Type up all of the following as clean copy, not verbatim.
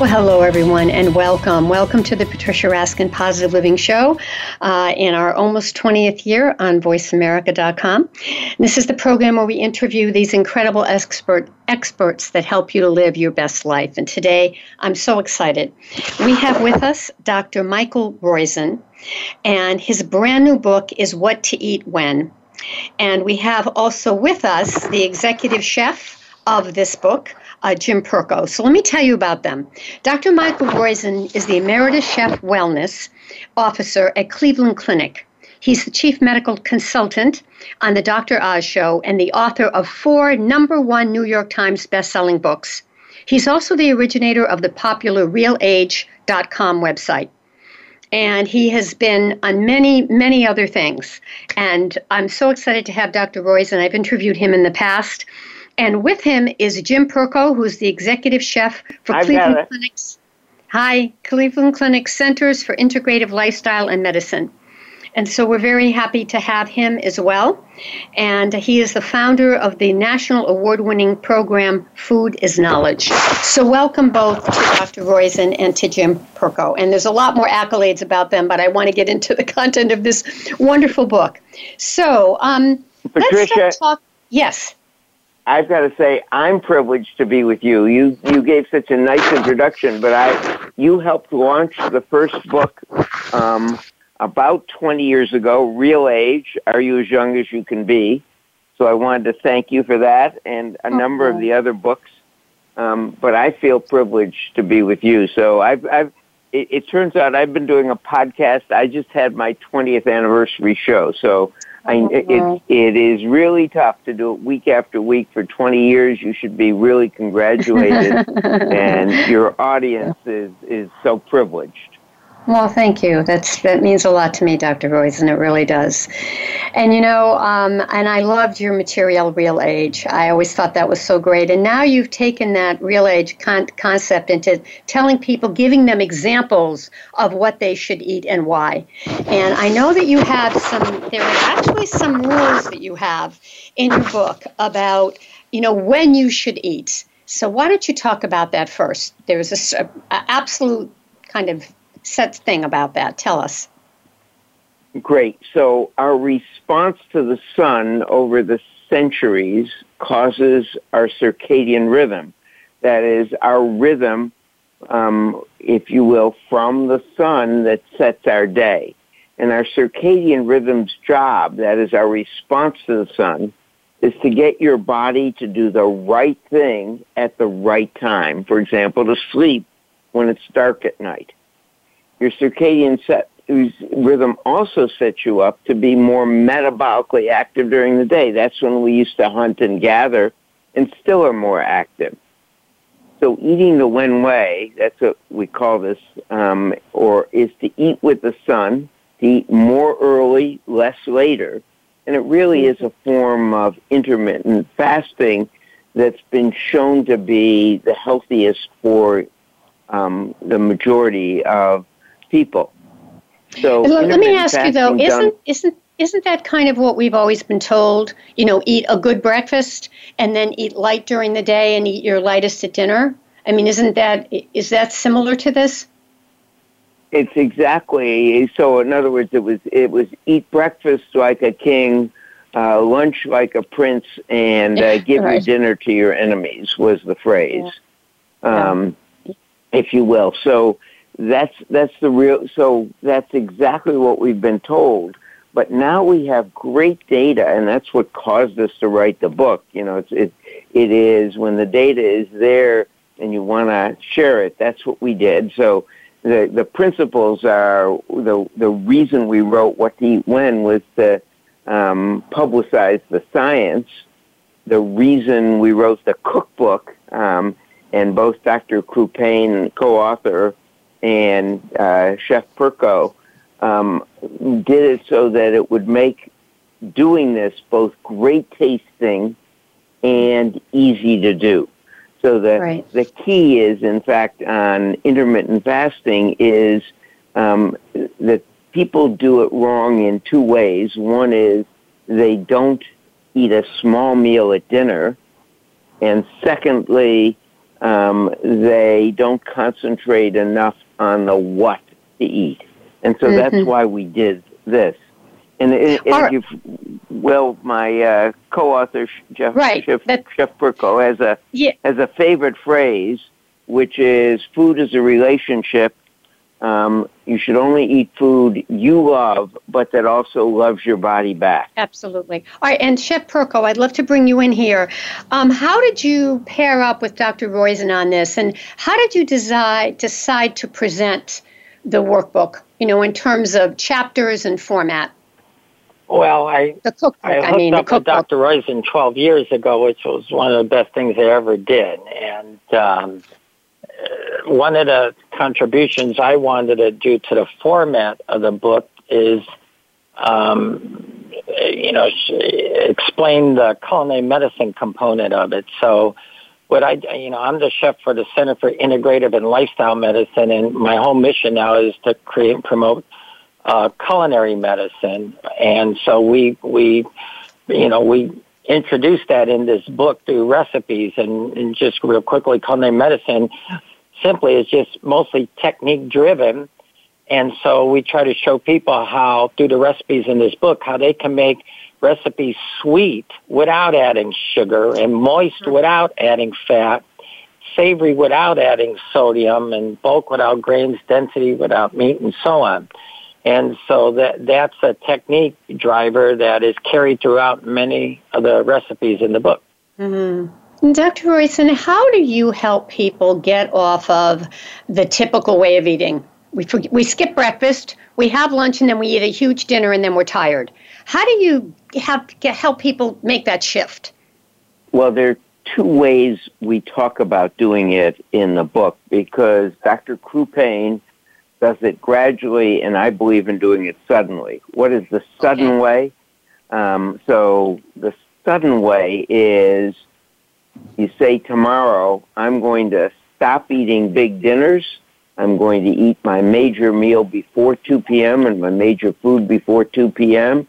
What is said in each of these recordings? Well, hello, everyone, and welcome. Welcome to the Patricia Raskin Positive Living Show in our almost 20th year on VoiceAmerica.com. This is the program where we interview these incredible experts that help you to live your best life. And today, I'm so excited. We have with us Dr. Michael Roizen, and his brand new book is What to Eat When. And we have also with us the executive chef of this book, Jim Perko. So let me tell you about them. Dr. Michael Roizen is the Emeritus Chef Wellness Officer at Cleveland Clinic. He's the Chief Medical Consultant on The Dr. Oz Show and the author of 4 #1 New York Times bestselling books. He's also the originator of the popular RealAge.com website. And he has been on many, many other things. And I'm so excited to have Dr. Roizen. I've interviewed him in the past. And with him is Jim Perko, who's the executive chef for Cleveland Clinic's Cleveland Clinic Centers for Integrative Lifestyle and Medicine. And so we're very happy to have him as well. And he is the founder of the national award-winning program, Food is Knowledge. So welcome both to Dr. Roizen and to Jim Perko. And there's a lot more accolades about them, but I want to get into the content of this wonderful book. So Patricia, let's talk. Yes. I've got to say, I'm privileged to be with you. You gave such a nice introduction, but you helped launch the first book about 20 years ago, Real Age, Are You As Young As You Can Be? So I wanted to thank you for that and a number of the other books, but I feel privileged to be with you. So it turns out I've been doing a podcast. I just had my 20th anniversary show, so it is really tough to do it week after week for 20 years. You should be really congratulated, and your audience is so privileged. Well, thank you. That means a lot to me, Dr. Roizen. It really does. And, you know, and I loved your material, Real Age. I always thought that was so great. And now you've taken that Real Age concept into telling people, giving them examples of what they should eat and why. And I know that you have there are actually some rules that you have in your book about, you know, when you should eat. So why don't you talk about that first? There's an absolute kind of set thing about that. Tell us. Great. So our response to the sun over the centuries causes our circadian rhythm. That is our rhythm, if you will, from the sun that sets our day. And our circadian rhythm's job, that is our response to the sun, is to get your body to do the right thing at the right time. For example, to sleep when it's dark at night. Your circadian rhythm also sets you up to be more metabolically active during the day. That's when we used to hunt and gather and still are more active. So eating the when way, that's what we call this, or is to eat with the sun, to eat more early, less later. And it really is a form of intermittent fasting that's been shown to be the healthiest for the majority of people. So let me ask you though, isn't that kind of what we've always been told? You know, eat a good breakfast and then eat light during the day and eat your lightest at dinner. I mean, is that similar to this? It's exactly so. In other words, it was eat breakfast like a king, lunch like a prince, and give your dinner to your enemies was the phrase, if you will. So. That's exactly what we've been told. But now we have great data, and that's what caused us to write the book. You know, it is when the data is there and you want to share it. That's what we did. So the principles are the reason we wrote What to Eat When was to publicize the science. The reason we wrote the cookbook, and both Dr. Crupain, co-author, and Chef Perko did it so that it would make doing this both great tasting and easy to do. So the key is, in fact, on intermittent fasting is that people do it wrong in two ways. One is they don't eat a small meal at dinner, and secondly, they don't concentrate enough on the what to eat. And so that's why we did this. My co-author Chef Perko has a favorite phrase, which is food is a relationship. You should only eat food you love, but that also loves your body back. Absolutely. All right, and Chef Perko, I'd love to bring you in here. How did you pair up with Dr. Roizen on this, and how did you decide to present the workbook, in terms of chapters and format? Well, I hooked up with Dr. Roizen 12 years ago, which was one of the best things I ever did. And one of the contributions I wanted to do to the format of the book is, explain the culinary medicine component of it. So I'm the chef for the Center for Integrative and Lifestyle Medicine, and my whole mission now is to create and promote culinary medicine. And so we introduce that in this book through recipes. And just real quickly, culinary medicine simply is just mostly technique driven. And so we try to show people how, through the recipes in this book, how they can make recipes sweet without adding sugar, and moist without adding fat, savory without adding sodium, and bulk without grains, density without meat, and so on. And so that's a technique driver that is carried throughout many of the recipes in the book. Mm-hmm. Dr. Roizen, how do you help people get off of the typical way of eating? We skip breakfast, we have lunch, and then we eat a huge dinner, and then we're tired. How do you help people make that shift? Well, there are two ways we talk about doing it in the book, because Dr. Crupain does it gradually, and I believe in doing it suddenly. What is the sudden way? So the sudden way is you say, tomorrow I'm going to stop eating big dinners. I'm going to eat my major meal before 2 p.m. and my major food before 2 p.m.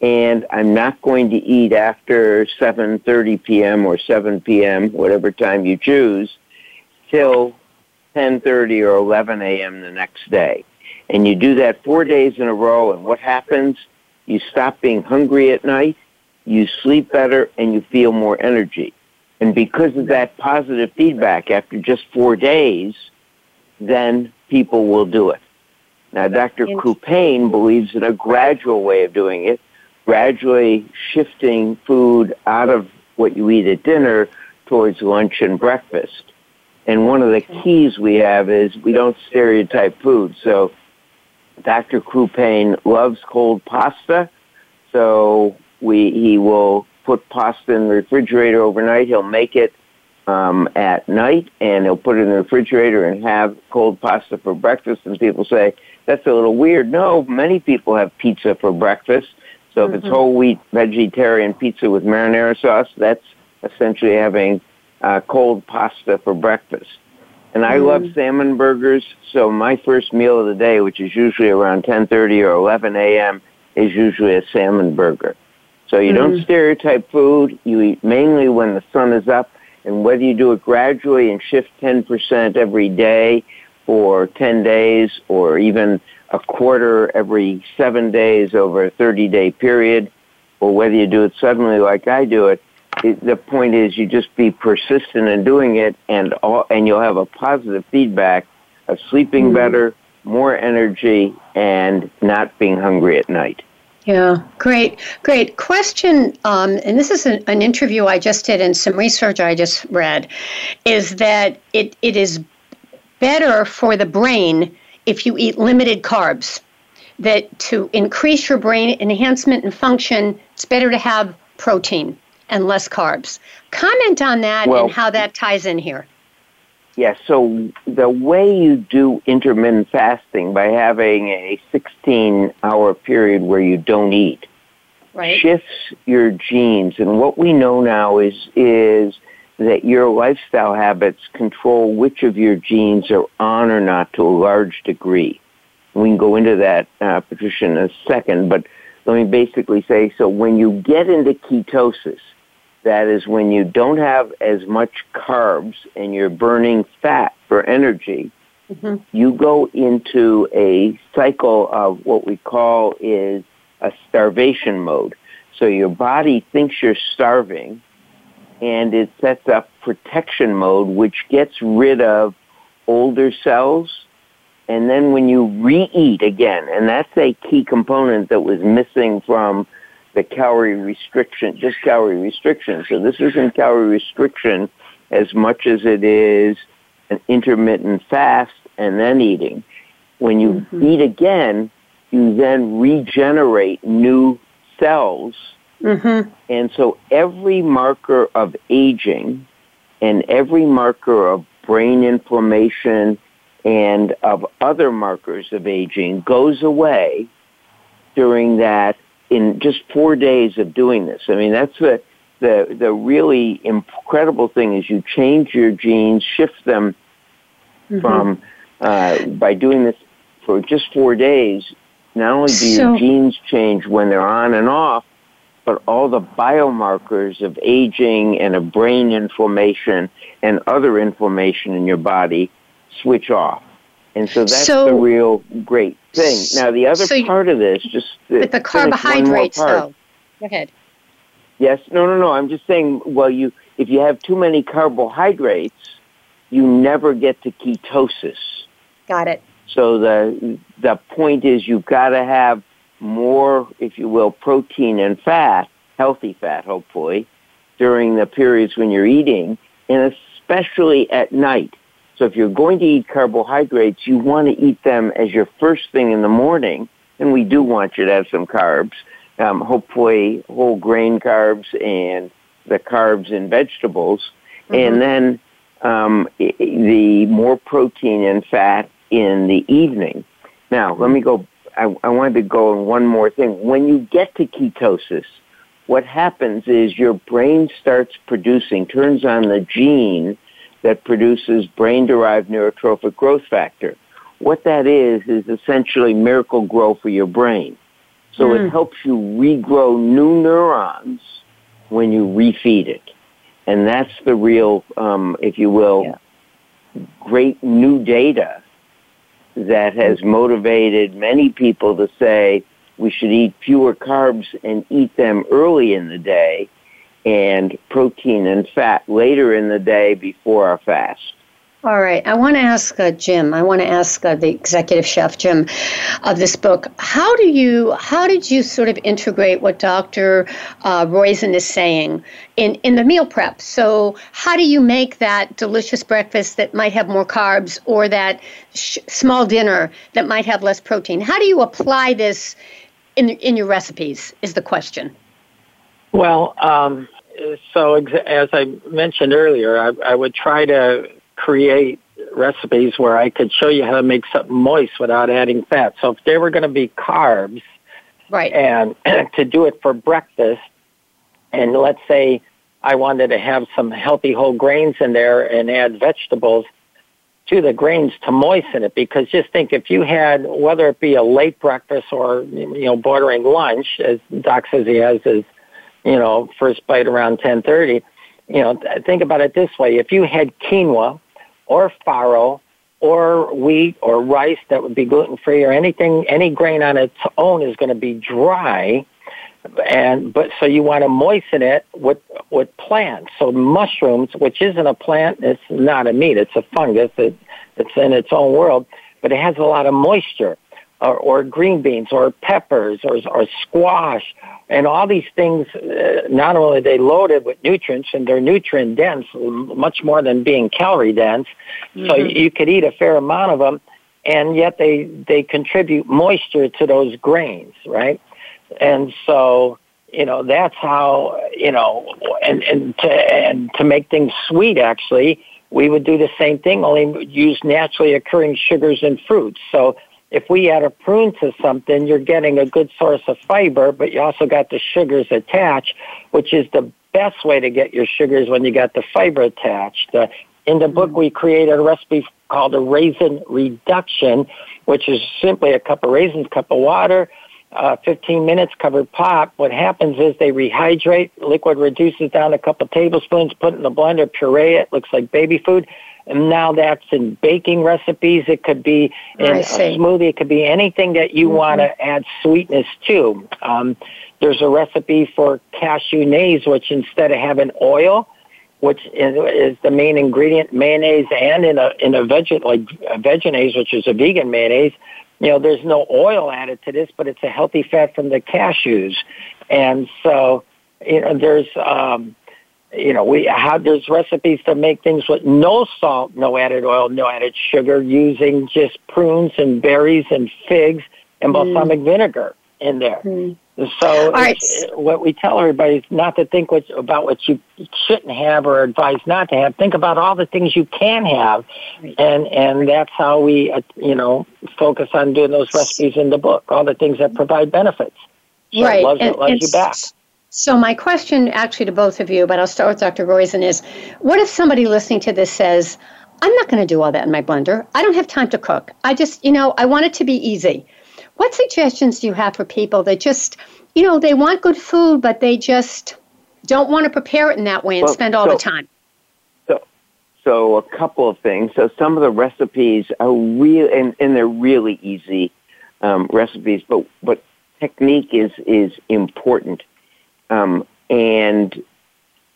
And I'm not going to eat after 7:30 p.m. or 7 p.m., whatever time you choose, till 10:30 or 11 a.m. the next day. And you do that 4 days in a row, and what happens? You stop being hungry at night, you sleep better, and you feel more energy. And because of that positive feedback, after just 4 days, then people will do it. Now, Dr. Crupain believes in a gradual way of doing it, gradually shifting food out of what you eat at dinner towards lunch and breakfast. And one of the keys we have is we don't stereotype food. So Dr. Crupain loves cold pasta, so he will put pasta in the refrigerator overnight. He'll make it at night, and he'll put it in the refrigerator and have cold pasta for breakfast. And people say, that's a little weird. No, many people have pizza for breakfast. So if it's whole wheat vegetarian pizza with marinara sauce, that's essentially having cold pasta for breakfast. And I love salmon burgers, so my first meal of the day, which is usually around 10:30 or 11 a.m., is usually a salmon burger. So you don't stereotype food. You eat mainly when the sun is up, and whether you do it gradually and shift 10% every day for 10 days or even a quarter every 7 days over a 30-day period, or whether you do it suddenly like I do it, the point is you just be persistent in doing it, and you'll have a positive feedback of sleeping better, more energy, and not being hungry at night. Yeah, great question. And this is an interview I just did and some research I just read, is that it is better for the brain if you eat limited carbs, that to increase your brain enhancement and function, it's better to have protein and less carbs. Comment on that and how that ties in here. Yes, so the way you do intermittent fasting by having a 16-hour period where you don't eat right, shifts your genes. And what we know now is that your lifestyle habits control which of your genes are on or not to a large degree. We can go into that, Patricia, in a second, but let me basically say, so when you get into ketosis, that is when you don't have as much carbs and you're burning fat for energy, mm-hmm. you go into a cycle of what we call is a starvation mode. So your body thinks you're starving and it sets up protection mode, which gets rid of older cells. And then when you re-eat again, and that's a key component that was missing from the calorie restriction, just calorie restriction. So this isn't calorie restriction as much as it is an intermittent fast and then eating. When you mm-hmm. eat again, you then regenerate new cells. Mm-hmm. And so every marker of aging and every marker of brain inflammation and of other markers of aging goes away during that, in just 4 days of doing this. I mean, that's the really incredible thing is you change your genes, shift them mm-hmm. from, by doing this for just 4 days, not only do your genes change when they're on and off, but all the biomarkers of aging and of brain inflammation and other inflammation in your body switch off. And so that's the real great thing. Now, the other part of this, just with the carbohydrates, though. Go ahead. Yes, no. I'm just saying, if you have too many carbohydrates, you never get to ketosis. Got it. So the point is, you've got to have more, if you will, protein and fat, healthy fat, hopefully, during the periods when you're eating, and especially at night. So if you're going to eat carbohydrates, you want to eat them as your first thing in the morning, and we do want you to have some carbs, hopefully whole grain carbs and the carbs in vegetables, mm-hmm. and then the more protein and fat in the evening. Now, let me go, I wanted to go on one more thing. When you get to ketosis, what happens is your brain starts producing, turns on the gene that produces brain-derived neurotrophic growth factor. What that is essentially miracle grow for your brain. So it helps you regrow new neurons when you refeed it. And that's the real, if you will, great new data that has motivated many people to say we should eat fewer carbs and eat them early in the day, and protein and fat later in the day before our fast. All right. I want to ask Jim, the executive chef, Jim, of this book, how did you sort of integrate what Dr. Roizen is saying in the meal prep? So how do you make that delicious breakfast that might have more carbs, or that small dinner that might have less protein? How do you apply this in your recipes is the question. Well, as I mentioned earlier, I would try to create recipes where I could show you how to make something moist without adding fat. So if they were going to be carbs, right, and to do it for breakfast, and let's say I wanted to have some healthy whole grains in there and add vegetables to the grains to moisten it, because just think if you had, whether it be a late breakfast or, bordering lunch, as Doc says he has his, first bite around 10:30, think about it this way. If you had quinoa or farro or wheat or rice that would be gluten-free or anything, any grain on its own is going to be dry. So you want to moisten it with plants. So mushrooms, which isn't a plant, it's not a meat, it's a fungus, it's in its own world, but it has a lot of moisture. Or green beans, or peppers, or squash, and all these things, not only are they loaded with nutrients, and they're nutrient dense, much more than being calorie dense, mm-hmm. so you could eat a fair amount of them, and yet they contribute moisture to those grains, right? And so, that's how, and to make things sweet, actually, we would do the same thing, only use naturally occurring sugars and fruits, so if we add a prune to something, you're getting a good source of fiber, but you also got the sugars attached, which is the best way to get your sugars when you got the fiber attached. In the book, we created a recipe called a raisin reduction, which is simply a cup of raisins, cup of water, 15 minutes covered pot. What happens is they rehydrate, liquid reduces down a couple tablespoons, put it in the blender, puree it, looks like baby food. And now that's in baking recipes. It could be in a smoothie. It could be anything that you want to add sweetness to. There's a recipe for cashew mayonnaise, which instead of having oil, which is the main ingredient, mayonnaise, and in a vegetables, which is a vegan mayonnaise, you know, there's no oil added to this, but it's a healthy fat from the cashews. And so, you know, there's there's recipes to make things with no salt, no added oil, no added sugar, using just prunes and berries and figs and balsamic vinegar in there. So what we tell everybody is not to think about what you shouldn't have or advise not to have. Think about all the things you can have, and that's how we focus on doing those recipes in the book, all the things that provide benefits. So it loves you back. So my question actually to both of you, but I'll start with Dr. Roizen, is what if somebody listening to this says, I'm not going to do all that in my blender. I don't have time to cook. I just, I want it to be easy. What suggestions do you have for people that just, they want good food, but they just don't want to prepare it in that way and spend all the time? So a couple of things. So some of the recipes are real, and they're really easy recipes, but technique is important. And,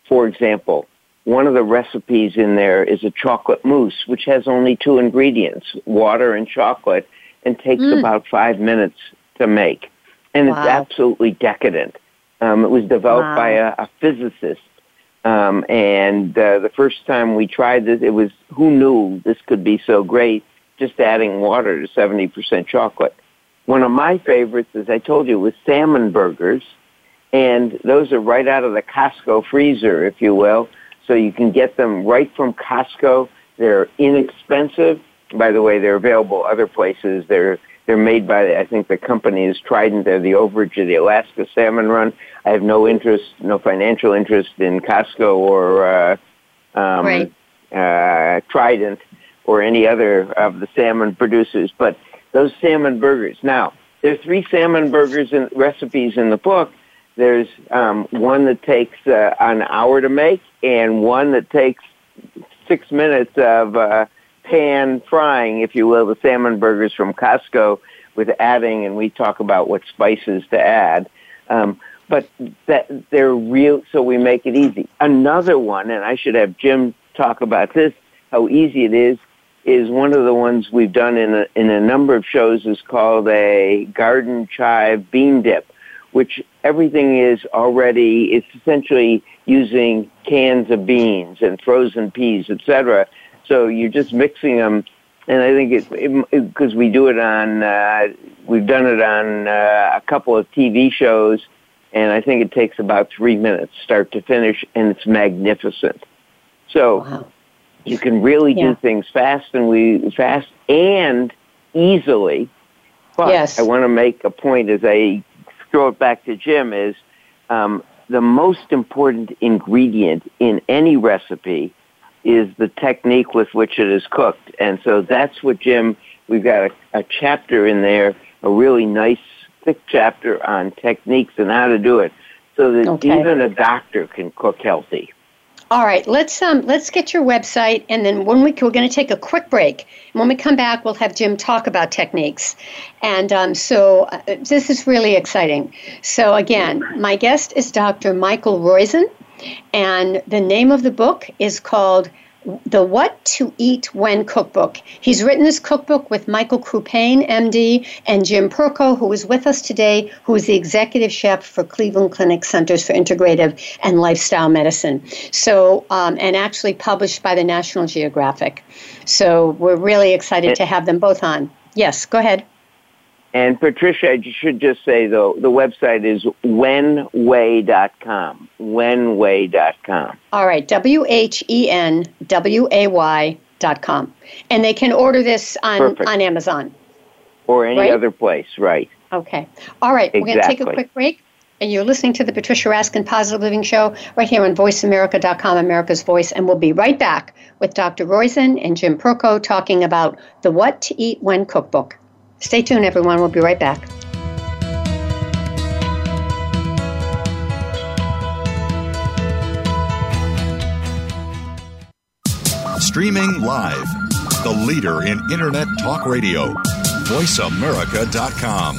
for example, one of the recipes in there is a chocolate mousse, which has only two ingredients, water and chocolate, and takes about 5 minutes to make. And it's absolutely decadent. It was developed by a physicist. And the first time we tried this, it was, who knew this could be so great, just adding water to 70% chocolate. One of my favorites, as I told you, was salmon burgers. And those are right out of the Costco freezer, if you will. So you can get them right from Costco. They're inexpensive. By the way, they're available other places. They're made by, I think the company is Trident. They're the overage of the Alaska salmon run. I have no financial interest in Costco or Trident or any other of the salmon producers. But those salmon burgers. Now, there are 3 salmon burgers and recipes in the book. There's one that takes an hour to make and one that takes 6 minutes of pan frying, if you will, the salmon burgers from Costco with adding, and we talk about what spices to add. But they're real, so we make it easy. Another one, and I should have Jim talk about this, how easy it is one of the ones we've done in a number of shows is called a garden chive bean dip, which everything is already, it's essentially using cans of beans and frozen peas, etc. So you're just mixing them, and I think because we do it on, we've done it on a couple of TV shows, and I think it takes about 3 minutes start to finish, and it's magnificent. So you can really do things fast and easily. But I want to make a point as I throw it back to Jim is the most important ingredient in any recipe is the technique with which it is cooked. And so that's what Jim, we've got a chapter in there, a really nice thick chapter on techniques and how to do it so that even a doctor can cook healthy. All right, let's get your website, and then when we're going to take a quick break. And when we come back, we'll have Jim talk about techniques. And so this is really exciting. So again, my guest is Dr. Michael Roizen, and the name of the book is called The What to Eat When Cookbook. He's written this cookbook with Michael Crupain, MD, and Jim Perko, who is with us today, who is the executive chef for Cleveland Clinic Centers for Integrative and Lifestyle Medicine. So, and actually published by the National Geographic. So we're really excited to have them both on. Yes, go ahead. And Patricia, I should just say, though, the website is whenway.com, whenway.com. All right, whenway.com. And they can order this on Amazon. or any other place, right? Okay. All right. Exactly. We're going to take a quick break. And you're listening to the Patricia Raskin Positive Living Show right here on VoiceAmerica.com, America's Voice. And we'll be right back with Dr. Roizen and Jim Perko talking about the What to Eat When cookbook. Stay tuned, everyone. We'll be right back. Streaming live, the leader in Internet Talk Radio, VoiceAmerica.com.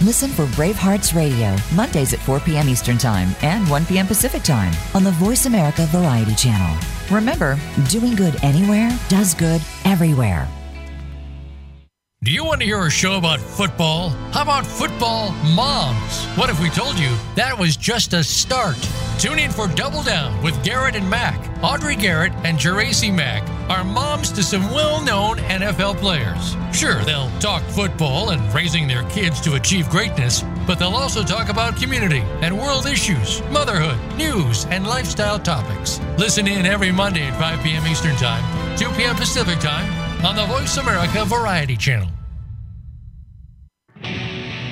Listen for Brave Hearts Radio, Mondays at 4 p.m. Eastern Time and 1 p.m. Pacific Time on the Voice America Variety Channel. Remember, doing good anywhere does good everywhere. Do you want to hear a show about football? How about football moms? What if we told you that was just a start? Tune in for Double Down with Garrett and Mack. Audrey Garrett and Geraci Mack are moms to some well-known NFL players. Sure, they'll talk football and raising their kids to achieve greatness, but they'll also talk about community and world issues, motherhood, news, and lifestyle topics. Listen in every Monday at 5 p.m. Eastern Time, 2 p.m. Pacific Time, on the Voice America Variety Channel.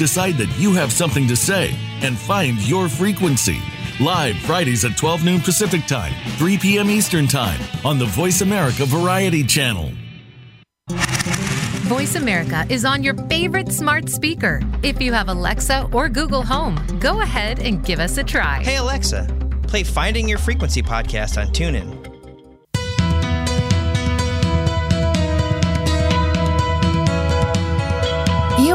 decide that you have something to say, and find your frequency. Live Fridays at 12 noon Pacific Time, 3 p.m. Eastern Time on the Voice America Variety Channel. Voice America is on your favorite smart speaker. If you have Alexa or Google Home, go ahead and give us a try. Hey Alexa, play Finding Your Frequency podcast on TuneIn. You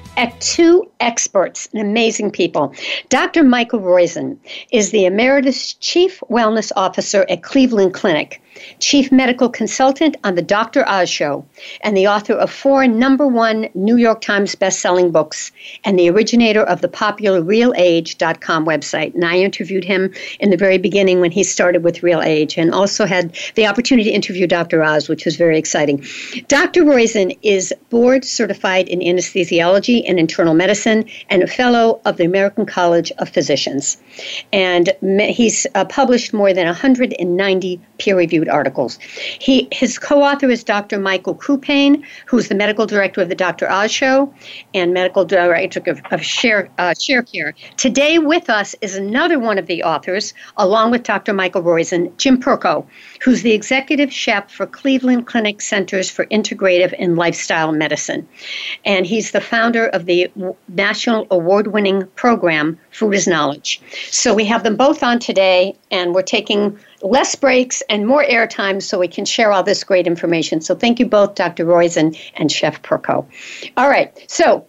two experts and amazing people. Dr. Michael Roizen is the Emeritus Chief Wellness Officer at Cleveland Clinic, Chief Medical Consultant on The Dr. Oz Show, and the author of 4 #1 New York Times best-selling books, and the originator of the popular RealAge.com website. And I interviewed him in the very beginning when he started with RealAge, and also had the opportunity to interview Dr. Oz, which was very exciting. Dr. Roizen is board-certified in anesthesiology and internal medicine, and a fellow of the American College of Physicians. And he's published more than 190 peer-reviewed articles. His co-author is Dr. Michael Crupain, who's the medical director of the Dr. Oz Show and medical director of ShareCare. Today with us is another one of the authors, along with Dr. Michael Roizen, Jim Perko, who's the executive chef for Cleveland Clinic Centers for Integrative and Lifestyle Medicine. And he's the founder of the national award-winning program, Food is Knowledge. So we have them both on today, and we're taking less breaks and more airtime so we can share all this great information. So thank you both, Dr. Roizen and Chef Perko. All right. So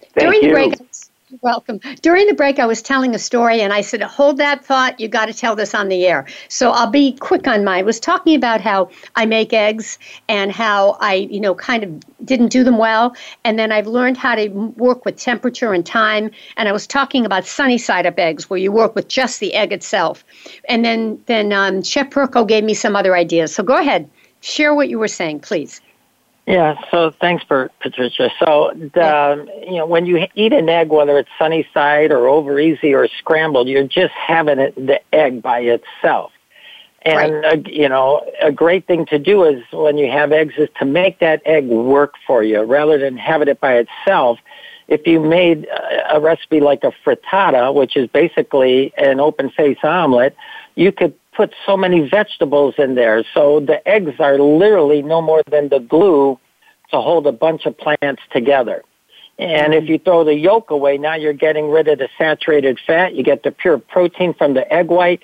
During the break, I was telling a story, and I said, hold that thought. You got to tell this on the air. So I'll be quick on mine. I was talking about how I make eggs and how I, kind of didn't do them well. And then I've learned how to work with temperature and time. And I was talking about sunny side up eggs, where you work with just the egg itself. And then Chef Perko gave me some other ideas. So go ahead. Share what you were saying, please. Yeah, so thanks, Patricia. So, when you eat an egg, whether it's sunny side or over easy or scrambled, you're just having the egg by itself. And, you know, a great thing to do is when you have eggs is to make that egg work for you rather than having it by itself. If you made a recipe like a frittata, which is basically an open-face omelet, you could put so many vegetables in there. So the eggs are literally no more than the glue to hold a bunch of plants together. And if you throw the yolk away, now you're getting rid of the saturated fat. You get the pure protein from the egg white.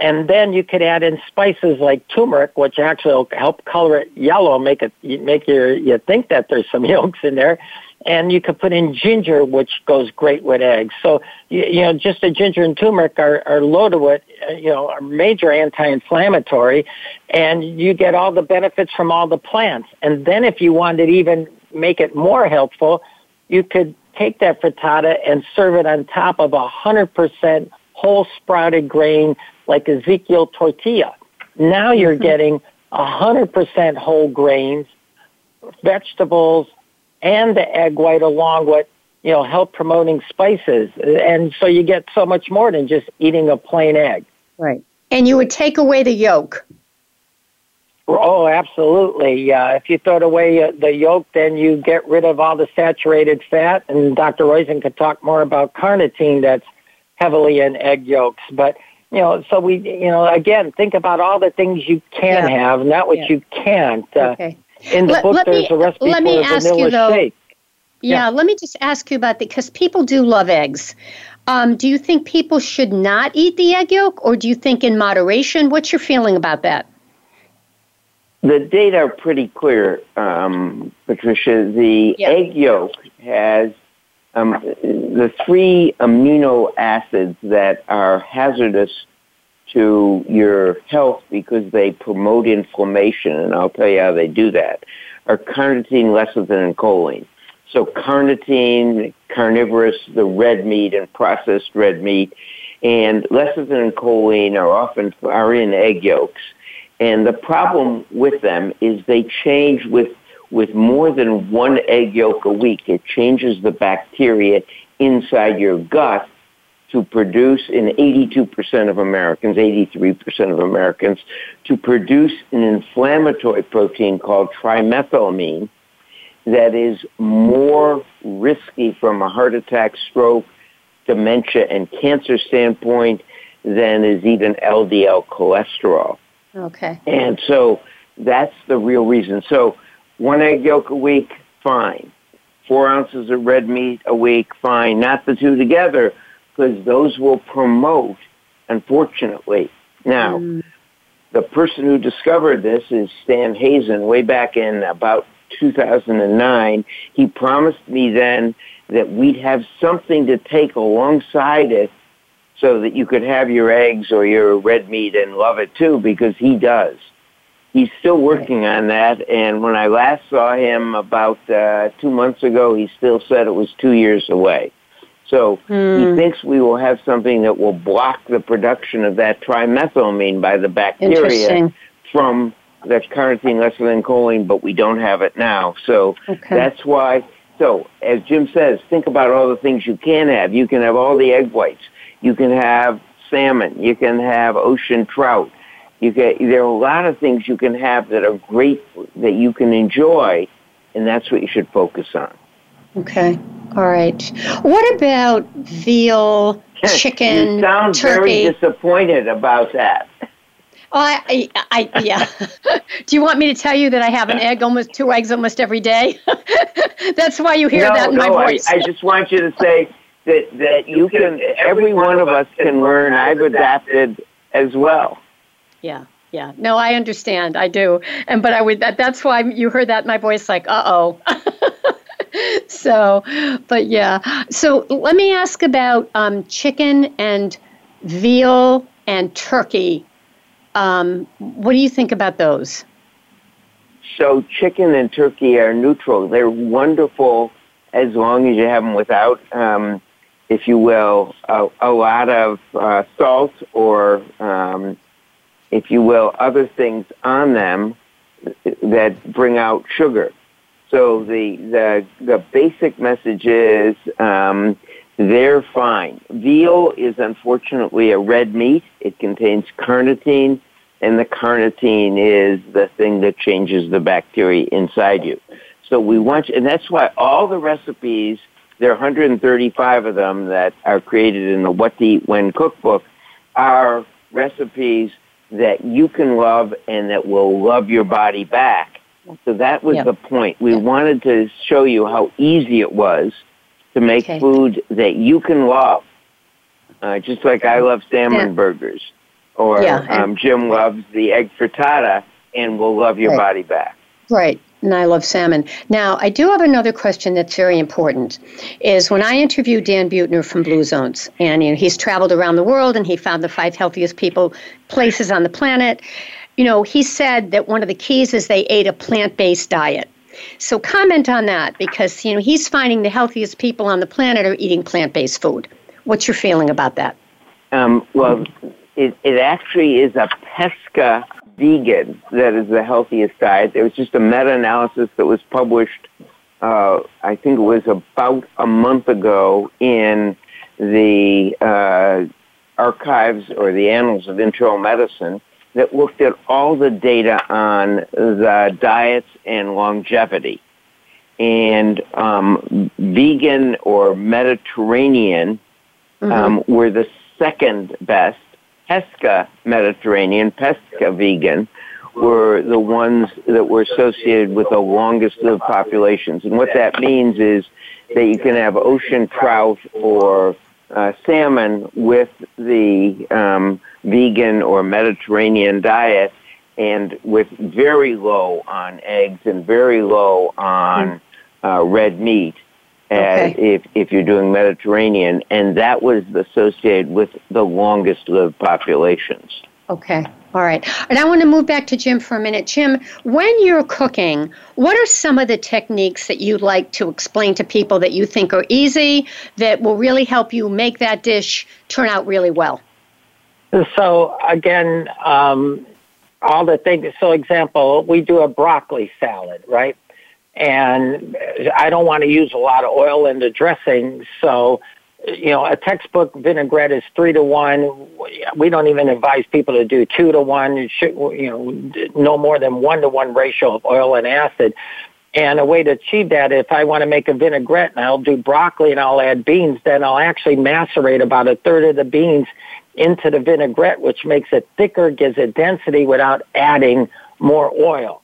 And then you could add in spices like turmeric, which actually will help color it yellow, make you think that there's some yolks in there. And you could put in ginger, which goes great with eggs. So, you know, just the ginger and turmeric are loaded with, you know, are major anti-inflammatory. And you get all the benefits from all the plants. And then if you wanted to even make it more helpful, you could take that frittata and serve it on top of 100% whole sprouted grain like Ezekiel tortilla. Now you're getting 100% whole grains, vegetables, and the egg white along with, you know, health promoting spices. And so you get so much more than just eating a plain egg. Right. And you would take away the yolk. Oh, absolutely. Yeah. If you throw away the yolk, then you get rid of all the saturated fat. And Dr. Roizen could talk more about carnitine that's heavily in egg yolks. But, you know, so we, you know, again, think about all the things you can have, not what you can't. Okay. In the book, there's a recipe for a vanilla shake. Yeah, let me just ask you about that, because people do love eggs. Do you think people should not eat the egg yolk, or do you think in moderation? What's your feeling about that? The data are pretty clear, Patricia. The egg yolk has the three amino acids that are hazardous to your health because they promote inflammation, and I'll tell you how they do that, are carnitine, lecithin, and choline. So carnitine, carnivorous, the red meat and processed red meat, and lecithin and choline are often in egg yolks. And the problem with them is they change with more than one egg yolk a week. It changes the bacteria inside your gut to produce, in 82% of Americans, 83% of Americans, to produce an inflammatory protein called trimethylamine that is more risky from a heart attack, stroke, dementia, and cancer standpoint than is even LDL cholesterol. Okay. And so that's the real reason. So one egg yolk a week, fine. 4 ounces of red meat a week, fine. Not the two together, because those will promote, unfortunately. Now, the person who discovered this is Stan Hazen way back in about 2009. He promised me then that we'd have something to take alongside it so that you could have your eggs or your red meat and love it too, because he does. He's still working on that, and when I last saw him about 2 months ago, he still said it was 2 years away. So he thinks we will have something that will block the production of that trimethylamine by the bacteria from the carnitine, lecithin, choline, but we don't have it now. So that's why, so as Jim says, think about all the things you can have. You can have all the egg whites. You can have salmon. You can have ocean trout. There are a lot of things you can have that are great, that you can enjoy, and that's what you should focus on. Okay. All right. What about veal, chicken, you sound turkey? Very disappointed about that. Oh, yeah. Do you want me to tell you that I have an egg, two eggs almost every day? That's why you hear that in my voice. I just want you to say that you can, every one of us can learn. I've adapted as well. Yeah. Yeah. No, I understand. I do. And, but I would, that's why you heard that in my voice, like, uh-oh. So, but yeah. So let me ask about chicken and veal and turkey. What do you think about those? So chicken and turkey are neutral. They're wonderful as long as you have them without, if you will, a lot of salt or, if you will, other things on them that bring out sugar. So the basic message is they're fine. Veal is unfortunately a red meat. It contains carnitine, and the carnitine is the thing that changes the bacteria inside you. So we want you, and that's why all the recipes, there are 135 of them that are created in the What to Eat When cookbook, are recipes that you can love and that will love your body back. So that was the point. We wanted to show you how easy it was to make food that you can love. Just like I love salmon burgers, or Jim loves the egg frittata and will love your body back. Right. And I love salmon. Now, I do have another question that's very important, is when I interviewed Dan Buettner from Blue Zones, and you know, he's traveled around the world and he found the 5 healthiest places on the planet, you know, he said that one of the keys is they ate a plant-based diet. So comment on that, because you know, he's finding the healthiest people on the planet are eating plant-based food. What's your feeling about that? Well, it actually is a pesca vegan that is the healthiest diet. There was just a meta-analysis that was published, I think it was about a month ago, in the archives or the Annals of Internal Medicine, that looked at all the data on the diets and longevity. And vegan or Mediterranean were the second best. Pesca Mediterranean, Pesca vegan, were the ones that were associated with the longest-lived populations. And what that means is that you can have ocean trout or salmon with the vegan or Mediterranean diet, and with very low on eggs and very low on red meat. If you're doing Mediterranean, and that was associated with the longest-lived populations. Okay, all right. And I want to move back to Jim for a minute. Jim, when you're cooking, what are some of the techniques that you like to explain to people that you think are easy, that will really help you make that dish turn out really well? So, again, all the things. So, example, we do a broccoli salad, right? And I don't want to use a lot of oil in the dressing. So, you know, a textbook vinaigrette is 3-to-1. We don't even advise people to do 2-to-1. You should, you know, no more than 1-to-1 ratio of oil and acid. And a way to achieve that, if I want to make a vinaigrette and I'll do broccoli and I'll add beans, then I'll actually macerate about a third of the beans into the vinaigrette, which makes it thicker, gives it density without adding more oil.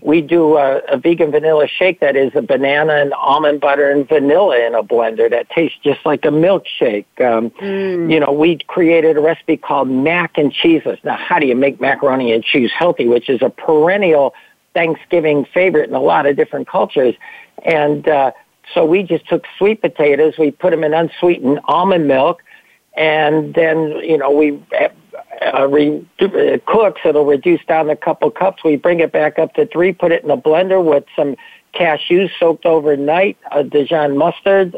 We do a vegan vanilla shake that is a banana and almond butter and vanilla in a blender that tastes just like a milkshake. You know, we created a recipe called mac and cheeses. Now, how do you make macaroni and cheese healthy, which is a perennial Thanksgiving favorite in a lot of different cultures? And so we just took sweet potatoes, we put them in unsweetened almond milk, and then, you know, we... cooks, it'll reduce down a couple cups. We bring it back up to 3, put it in a blender with some cashews soaked overnight, Dijon mustard,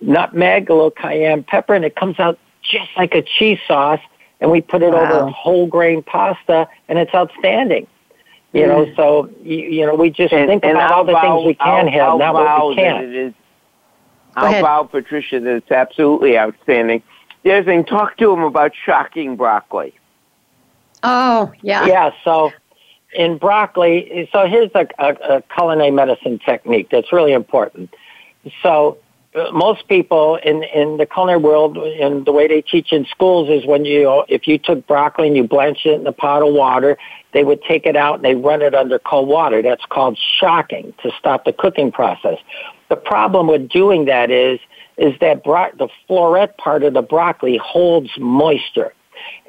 nutmeg, a little cayenne pepper, and it comes out just like a cheese sauce, and we put it over whole grain pasta, and it's outstanding. You know, so, you know, we just think about all the things we can have, not what we can't. I'll vow, Patricia, that it's absolutely outstanding. The other thing, talk to them about shocking broccoli. Oh, yeah. Yeah, so in broccoli, so here's a culinary medicine technique that's really important. So most people in the culinary world, and the way they teach in schools is when you, if you took broccoli and you blanched it in a pot of water, they would take it out and they run it under cold water. That's called shocking, to stop the cooking process. The problem with doing that is that the floret part of the broccoli holds moisture.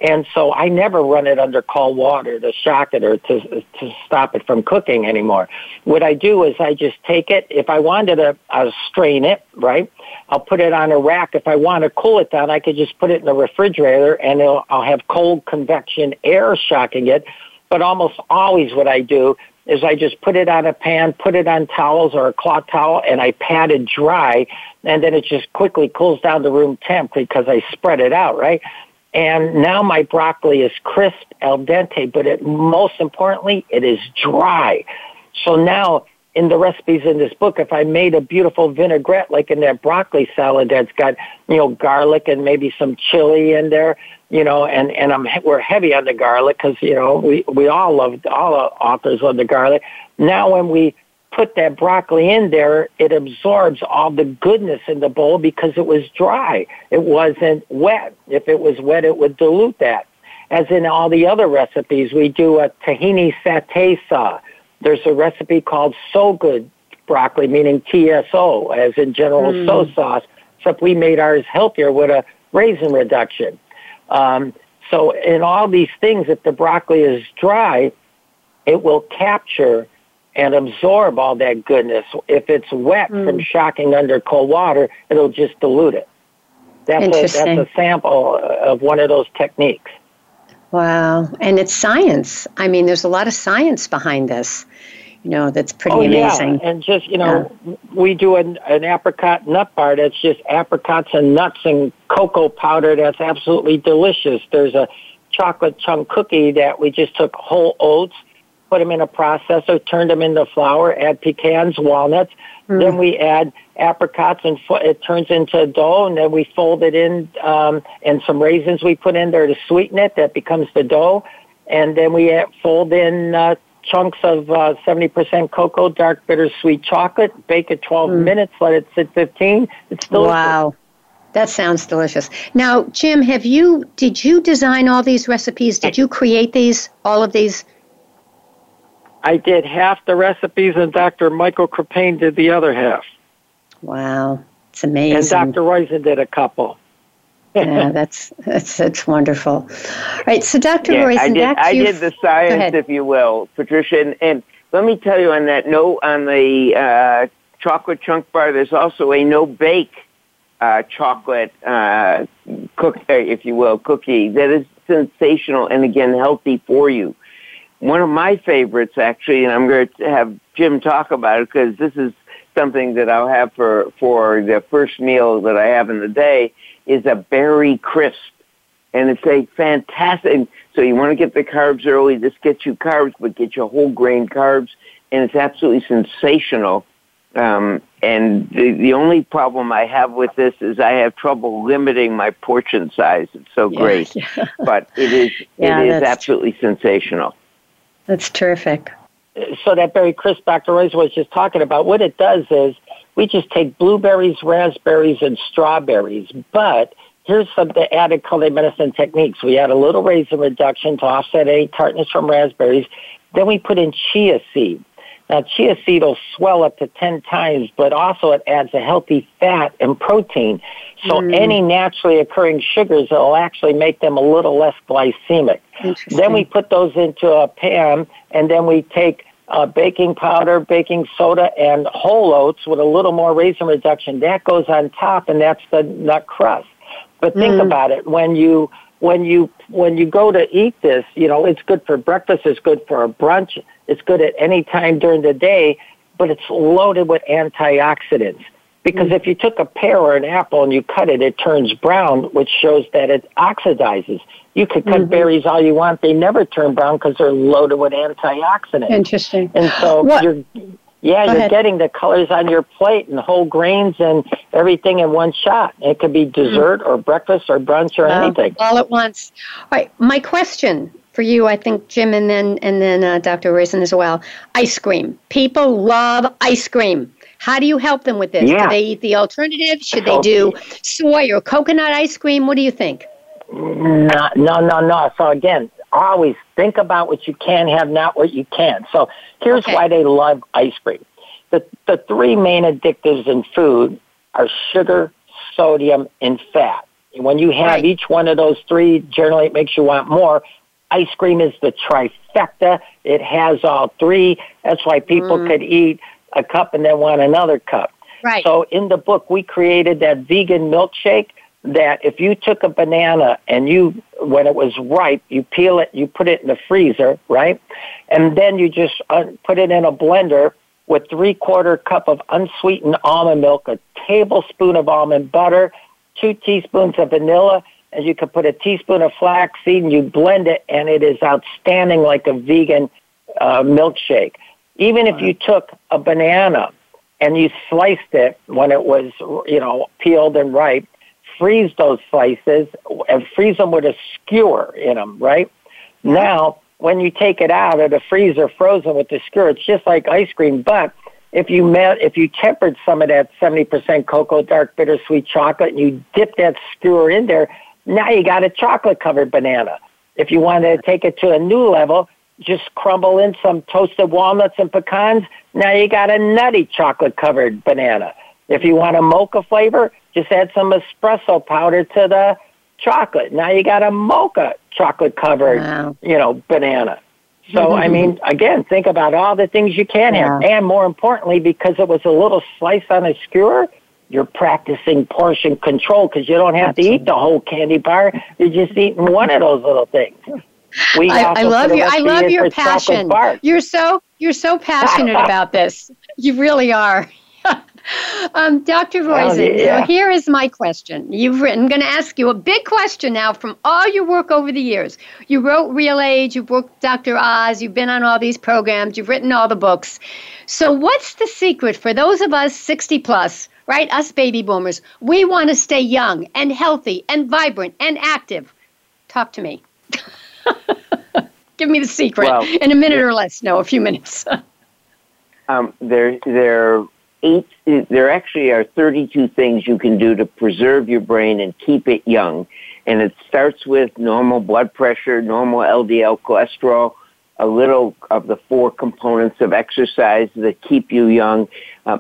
And so I never run it under cold water to shock it or to stop it from cooking anymore. What I do is I just take it. If I wanted to, I'll strain it, right? I'll put it on a rack. If I want to cool it down, I could just put it in the refrigerator and I'll have cold convection air shocking it. But almost always what I do is I just put it on a pan, put it on towels or a cloth towel, and I pat it dry, and then it just quickly cools down to room temp because I spread it out, right? And now my broccoli is crisp, al dente, but most importantly, it is dry. So now in the recipes in this book, if I made a beautiful vinaigrette, like in that broccoli salad that's got, you know, garlic and maybe some chili in there, you know, and we're heavy on the garlic because, you know, we all love, all our authors love the garlic. Now when we put that broccoli in there, it absorbs all the goodness in the bowl because it was dry. It wasn't wet. If it was wet, it would dilute that. As in all the other recipes, we do a tahini satay sauce. There's a recipe called So Good Broccoli, meaning TSO, as in General So sauce, except we made ours healthier with a raisin reduction. So in all these things, if the broccoli is dry, it will capture and absorb all that goodness. If it's wet from shocking under cold water, it'll just dilute it. That's a sample of one of those techniques. Wow. And it's science. I mean, there's a lot of science behind this, you know, that's pretty amazing. Yeah. And just, you know, we do an apricot nut bar that's just apricots and nuts and cocoa powder that's absolutely delicious. There's a chocolate chunk cookie that we just took whole oats, put them in a processor, turned them into flour, add pecans, walnuts. Then we add apricots and it turns into a dough, and then we fold it in, and some raisins we put in there to sweeten it. That becomes the dough. And then we fold in chunks of 70% cocoa, dark bittersweet chocolate, bake it 12 minutes, let it sit 15. It's delicious. Wow. That sounds delicious. Now, Jim, did you design all these recipes? Did you create these, all of these? I did half the recipes, and Dr. Michael Crupain did the other half. Wow, it's amazing. And Dr. Roizen did a couple. Yeah, that's wonderful. All right, so Dr. Roizen, I did the science, if you will, Patricia. And let me tell you on that note, on the chocolate chunk bar, there's also a no-bake chocolate cookie, if you will, cookie that is sensational and, again, healthy for you. One of my favorites, actually, and I'm going to have Jim talk about it because this is something that I'll have for the first meal that I have in the day, is a berry crisp. And it's a fantastic, so you want to get the carbs early. This gets you carbs, but get you whole grain carbs. And it's absolutely sensational. And the only problem I have with this is I have trouble limiting my portion size. It's so great. Yeah. But it is absolutely sensational. That's terrific. So that berry crisp Dr. Roizen was just talking about, what it does is we just take blueberries, raspberries, and strawberries. But here's some of the added culinary medicine techniques. We add a little raisin reduction to offset any tartness from raspberries. Then we put in chia seed. Now, chia seed will swell up to 10 times, but also it adds a healthy fat and protein. So any naturally occurring sugars will actually make them a little less glycemic. Then we put those into a pan, and then we take baking powder, baking soda, and whole oats with a little more raisin reduction. That goes on top, and that's the nut crust. But think about it. When you go to eat this, you know, it's good for breakfast, it's good for a brunch, it's good at any time during the day, but it's loaded with antioxidants. Because if you took a pear or an apple and you cut it, it turns brown, which shows that it oxidizes. You could cut berries all you want. They never turn brown because they're loaded with antioxidants. Interesting. And so you're getting the colors on your plate and whole grains and everything in one shot. It could be dessert or breakfast or brunch or anything. All at once. All right, my question for you, I think, Jim, and then Dr. Roizen as well. Ice cream. People love ice cream. How do you help them with this? Yeah. Do they eat the alternative? Should they do soy or coconut ice cream? What do you think? No. So again, always think about what you can have, not what you can't. So here's why they love ice cream. The three main addictives in food are sugar, sodium, and fat. When you have each one of those three, generally it makes you want more. Ice cream is the trifecta. It has all three. That's why people could eat a cup and then want another cup. Right. So in the book, we created that vegan milkshake that if you took a banana and you, when it was ripe, you peel it, you put it in the freezer, right? And then you just put it in a blender with 3/4 cup of unsweetened almond milk, a tablespoon of almond butter, 2 teaspoons of vanilla, and you could put a teaspoon of flaxseed and you blend it, and it is outstanding like a vegan milkshake. Even if you took a banana and you sliced it when it was, you know, peeled and ripe, freeze those slices and freeze them with a skewer in them, right? Now, when you take it out of the freezer frozen with the skewer, it's just like ice cream. But if you tempered some of that 70% cocoa, dark, bittersweet chocolate, and you dip that skewer in there, now you got a chocolate-covered banana. If you want to take it to a new level, just crumble in some toasted walnuts and pecans. Now you got a nutty chocolate-covered banana. If you want a mocha flavor, just add some espresso powder to the chocolate. Now you got a mocha chocolate-covered, banana. So, I mean, again, think about all the things you can have. And more importantly, because it was a little slice on a skewer, you're practicing portion control because you don't have to eat the whole candy bar. You're just eating one of those little things. I love you. I love your passion. You're so passionate about this. You really are. Dr. Roizen, so here is my question. I'm going to ask you a big question now from all your work over the years. You wrote Real Age, you've worked Dr. Oz, you've been on all these programs, you've written all the books. So what's the secret for those of us 60 plus, right, us baby boomers? We want to stay young and healthy and vibrant and active. Talk to me. Give me the secret in a minute or less. No, a few minutes. There actually are 32 things you can do to preserve your brain and keep it young. And it starts with normal blood pressure, normal LDL cholesterol, a little of the four components of exercise that keep you young,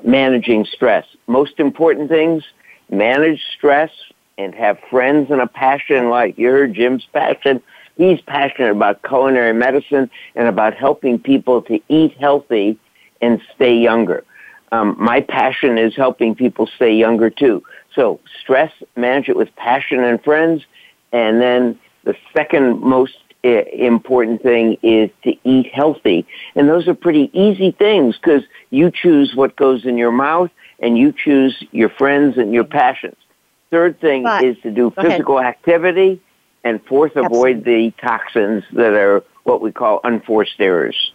managing stress. Most important things, manage stress and have friends and a passion in life. You heard Jim's passion. He's passionate about culinary medicine and about helping people to eat healthy and stay younger. My passion is helping people stay younger, too. So stress, manage it with passion and friends. And then the second most important thing is to eat healthy. And those are pretty easy things because you choose what goes in your mouth and you choose your friends and your passions. Third thing is to do physical activity. And fourth, avoid the toxins that are what we call unforced errors.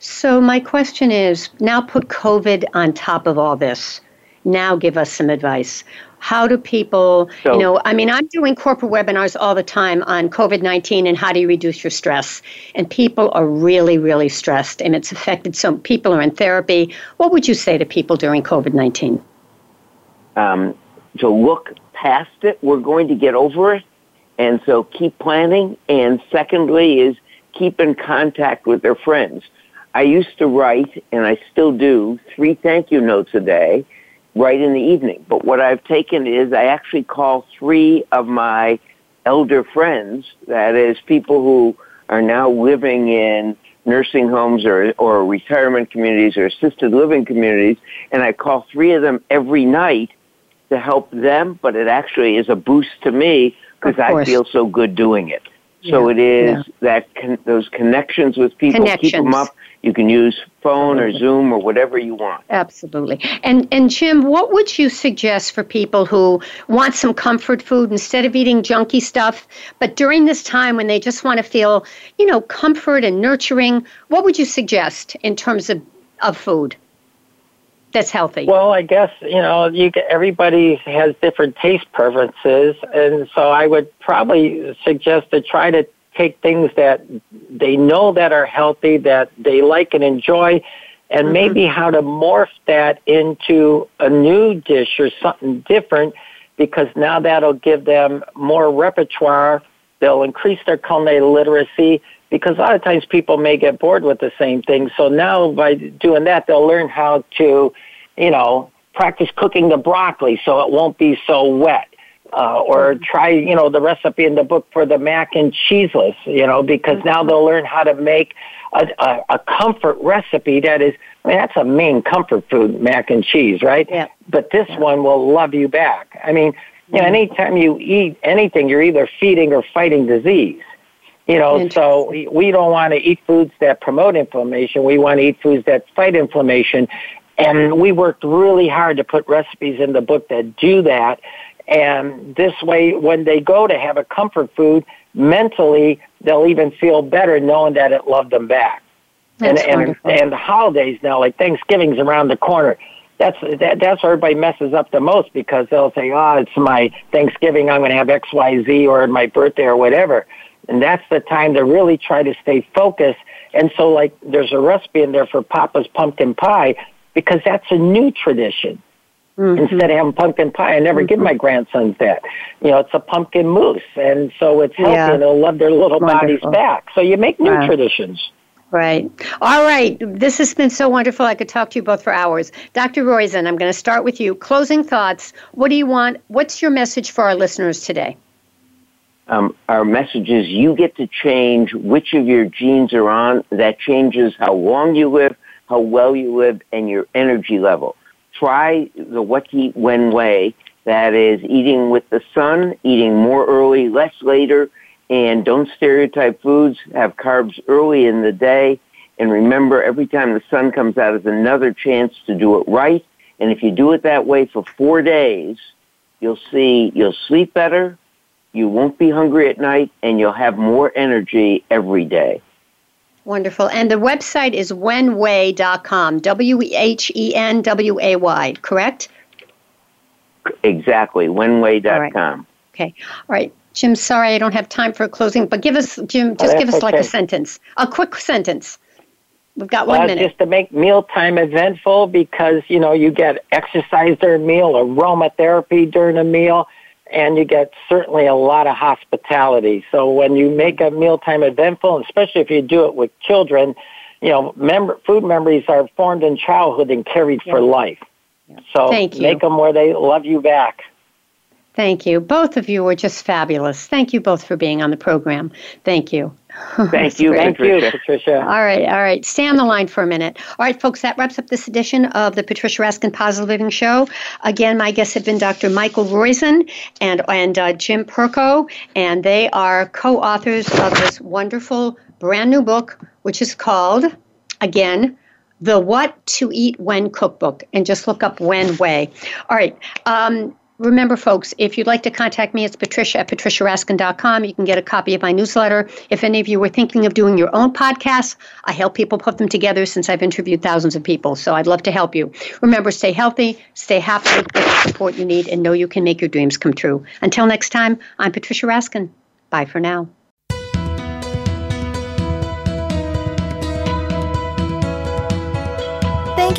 So my question is, now put COVID on top of all this. Now give us some advice. How do people, I'm doing corporate webinars all the time on COVID-19 and how do you reduce your stress? And people are really, really stressed and it's affected some people are in therapy. What would you say to people during COVID-19? So look past it. We're going to get over it. And so keep planning. And secondly is keep in contact with their friends. I used to write, and I still do, 3 thank you notes a day, right in the evening. But what I've taken is I actually call 3 of my elder friends, that is, people who are now living in nursing homes or retirement communities or assisted living communities, and I call 3 of them every night to help them, but it actually is a boost to me because I feel so good doing it. So it is that those connections with people, keep them up. You can use phone or Zoom or whatever you want. Absolutely. And Jim, what would you suggest for people who want some comfort food instead of eating junky stuff, but during this time when they just want to feel, comfort and nurturing, what would you suggest in terms of food that's healthy? Well, I guess, everybody has different taste preferences. And so I would probably suggest to try to take things that they know that are healthy, that they like and enjoy, and maybe how to morph that into a new dish or something different, because now that'll give them more repertoire. They'll increase their culinary literacy, because a lot of times people may get bored with the same thing. So now by doing that, they'll learn how to, practice cooking the broccoli so it won't be so wet. Or try, the recipe in the book for the mac and cheeseless, because now they'll learn how to make a comfort recipe that is, that's a main comfort food, mac and cheese, right? Yeah. But this one will love you back. Anytime you eat anything, you're either feeding or fighting disease. So we don't want to eat foods that promote inflammation. We want to eat foods that fight inflammation. And we worked really hard to put recipes in the book that do that. And this way, when they go to have a comfort food, mentally, they'll even feel better knowing that it loved them back. And the holidays now, like Thanksgiving's around the corner. That's where everybody messes up the most, because they'll say, oh, it's my Thanksgiving, I'm going to have X, Y, Z, or my birthday or whatever. And that's the time to really try to stay focused. And so, like, there's a recipe in there for Papa's pumpkin pie, because that's a new tradition. Mm-hmm. Instead of having pumpkin pie, I never give my grandsons that. You know, it's a pumpkin mousse. And so it's healthy, and they'll love their little bodies back. So you make new traditions. Right. All right. This has been so wonderful. I could talk to you both for hours. Dr. Roizen, I'm going to start with you. Closing thoughts. What do you want? What's your message for our listeners today? Our message is you get to change which of your genes are on. That changes how long you live, how well you live, and your energy level. Try the What to Eat When way. That is eating with the sun, eating more early, less later, and don't stereotype foods, have carbs early in the day, and remember every time the sun comes out is another chance to do it right. And if you do it that way for 4 days, you'll see you'll sleep better, you won't be hungry at night, and you'll have more energy every day. Wonderful. And the website is whenway.com, W-E-H-E-N-W-A-Y, correct? Exactly, whenway.com. Right. Okay. All right. Jim, sorry, I don't have time for a closing, but give us, Jim, just give us like a sentence, a quick sentence. We've got 1 minute. Just to make mealtime eventful, because, you know, you get exercise during a meal, aromatherapy during a meal, and you get certainly a lot of hospitality. So when you make a mealtime eventful, and especially if you do it with children, you know, food memories are formed in childhood and carried for life. Yeah. So make them where they love you back. Thank you. Both of you were just fabulous. Thank you both for being on the program. Thank you. Thank you, Patricia. All right. Stay on the line for a minute. All right, folks, that wraps up this edition of the Patricia Raskin Positive Living Show. Again, my guests have been Dr. Michael Roizen and Jim Perko, and they are co-authors of this wonderful brand new book, which is called, again, The What to Eat When Cookbook, and just look up When Way. All right. Remember, folks, if you'd like to contact me, it's Patricia at patriciaraskin.com. You can get a copy of my newsletter. If any of you were thinking of doing your own podcasts, I help people put them together since I've interviewed thousands of people, so I'd love to help you. Remember, stay healthy, stay happy, get the support you need, and know you can make your dreams come true. Until next time, I'm Patricia Raskin. Bye for now. Thank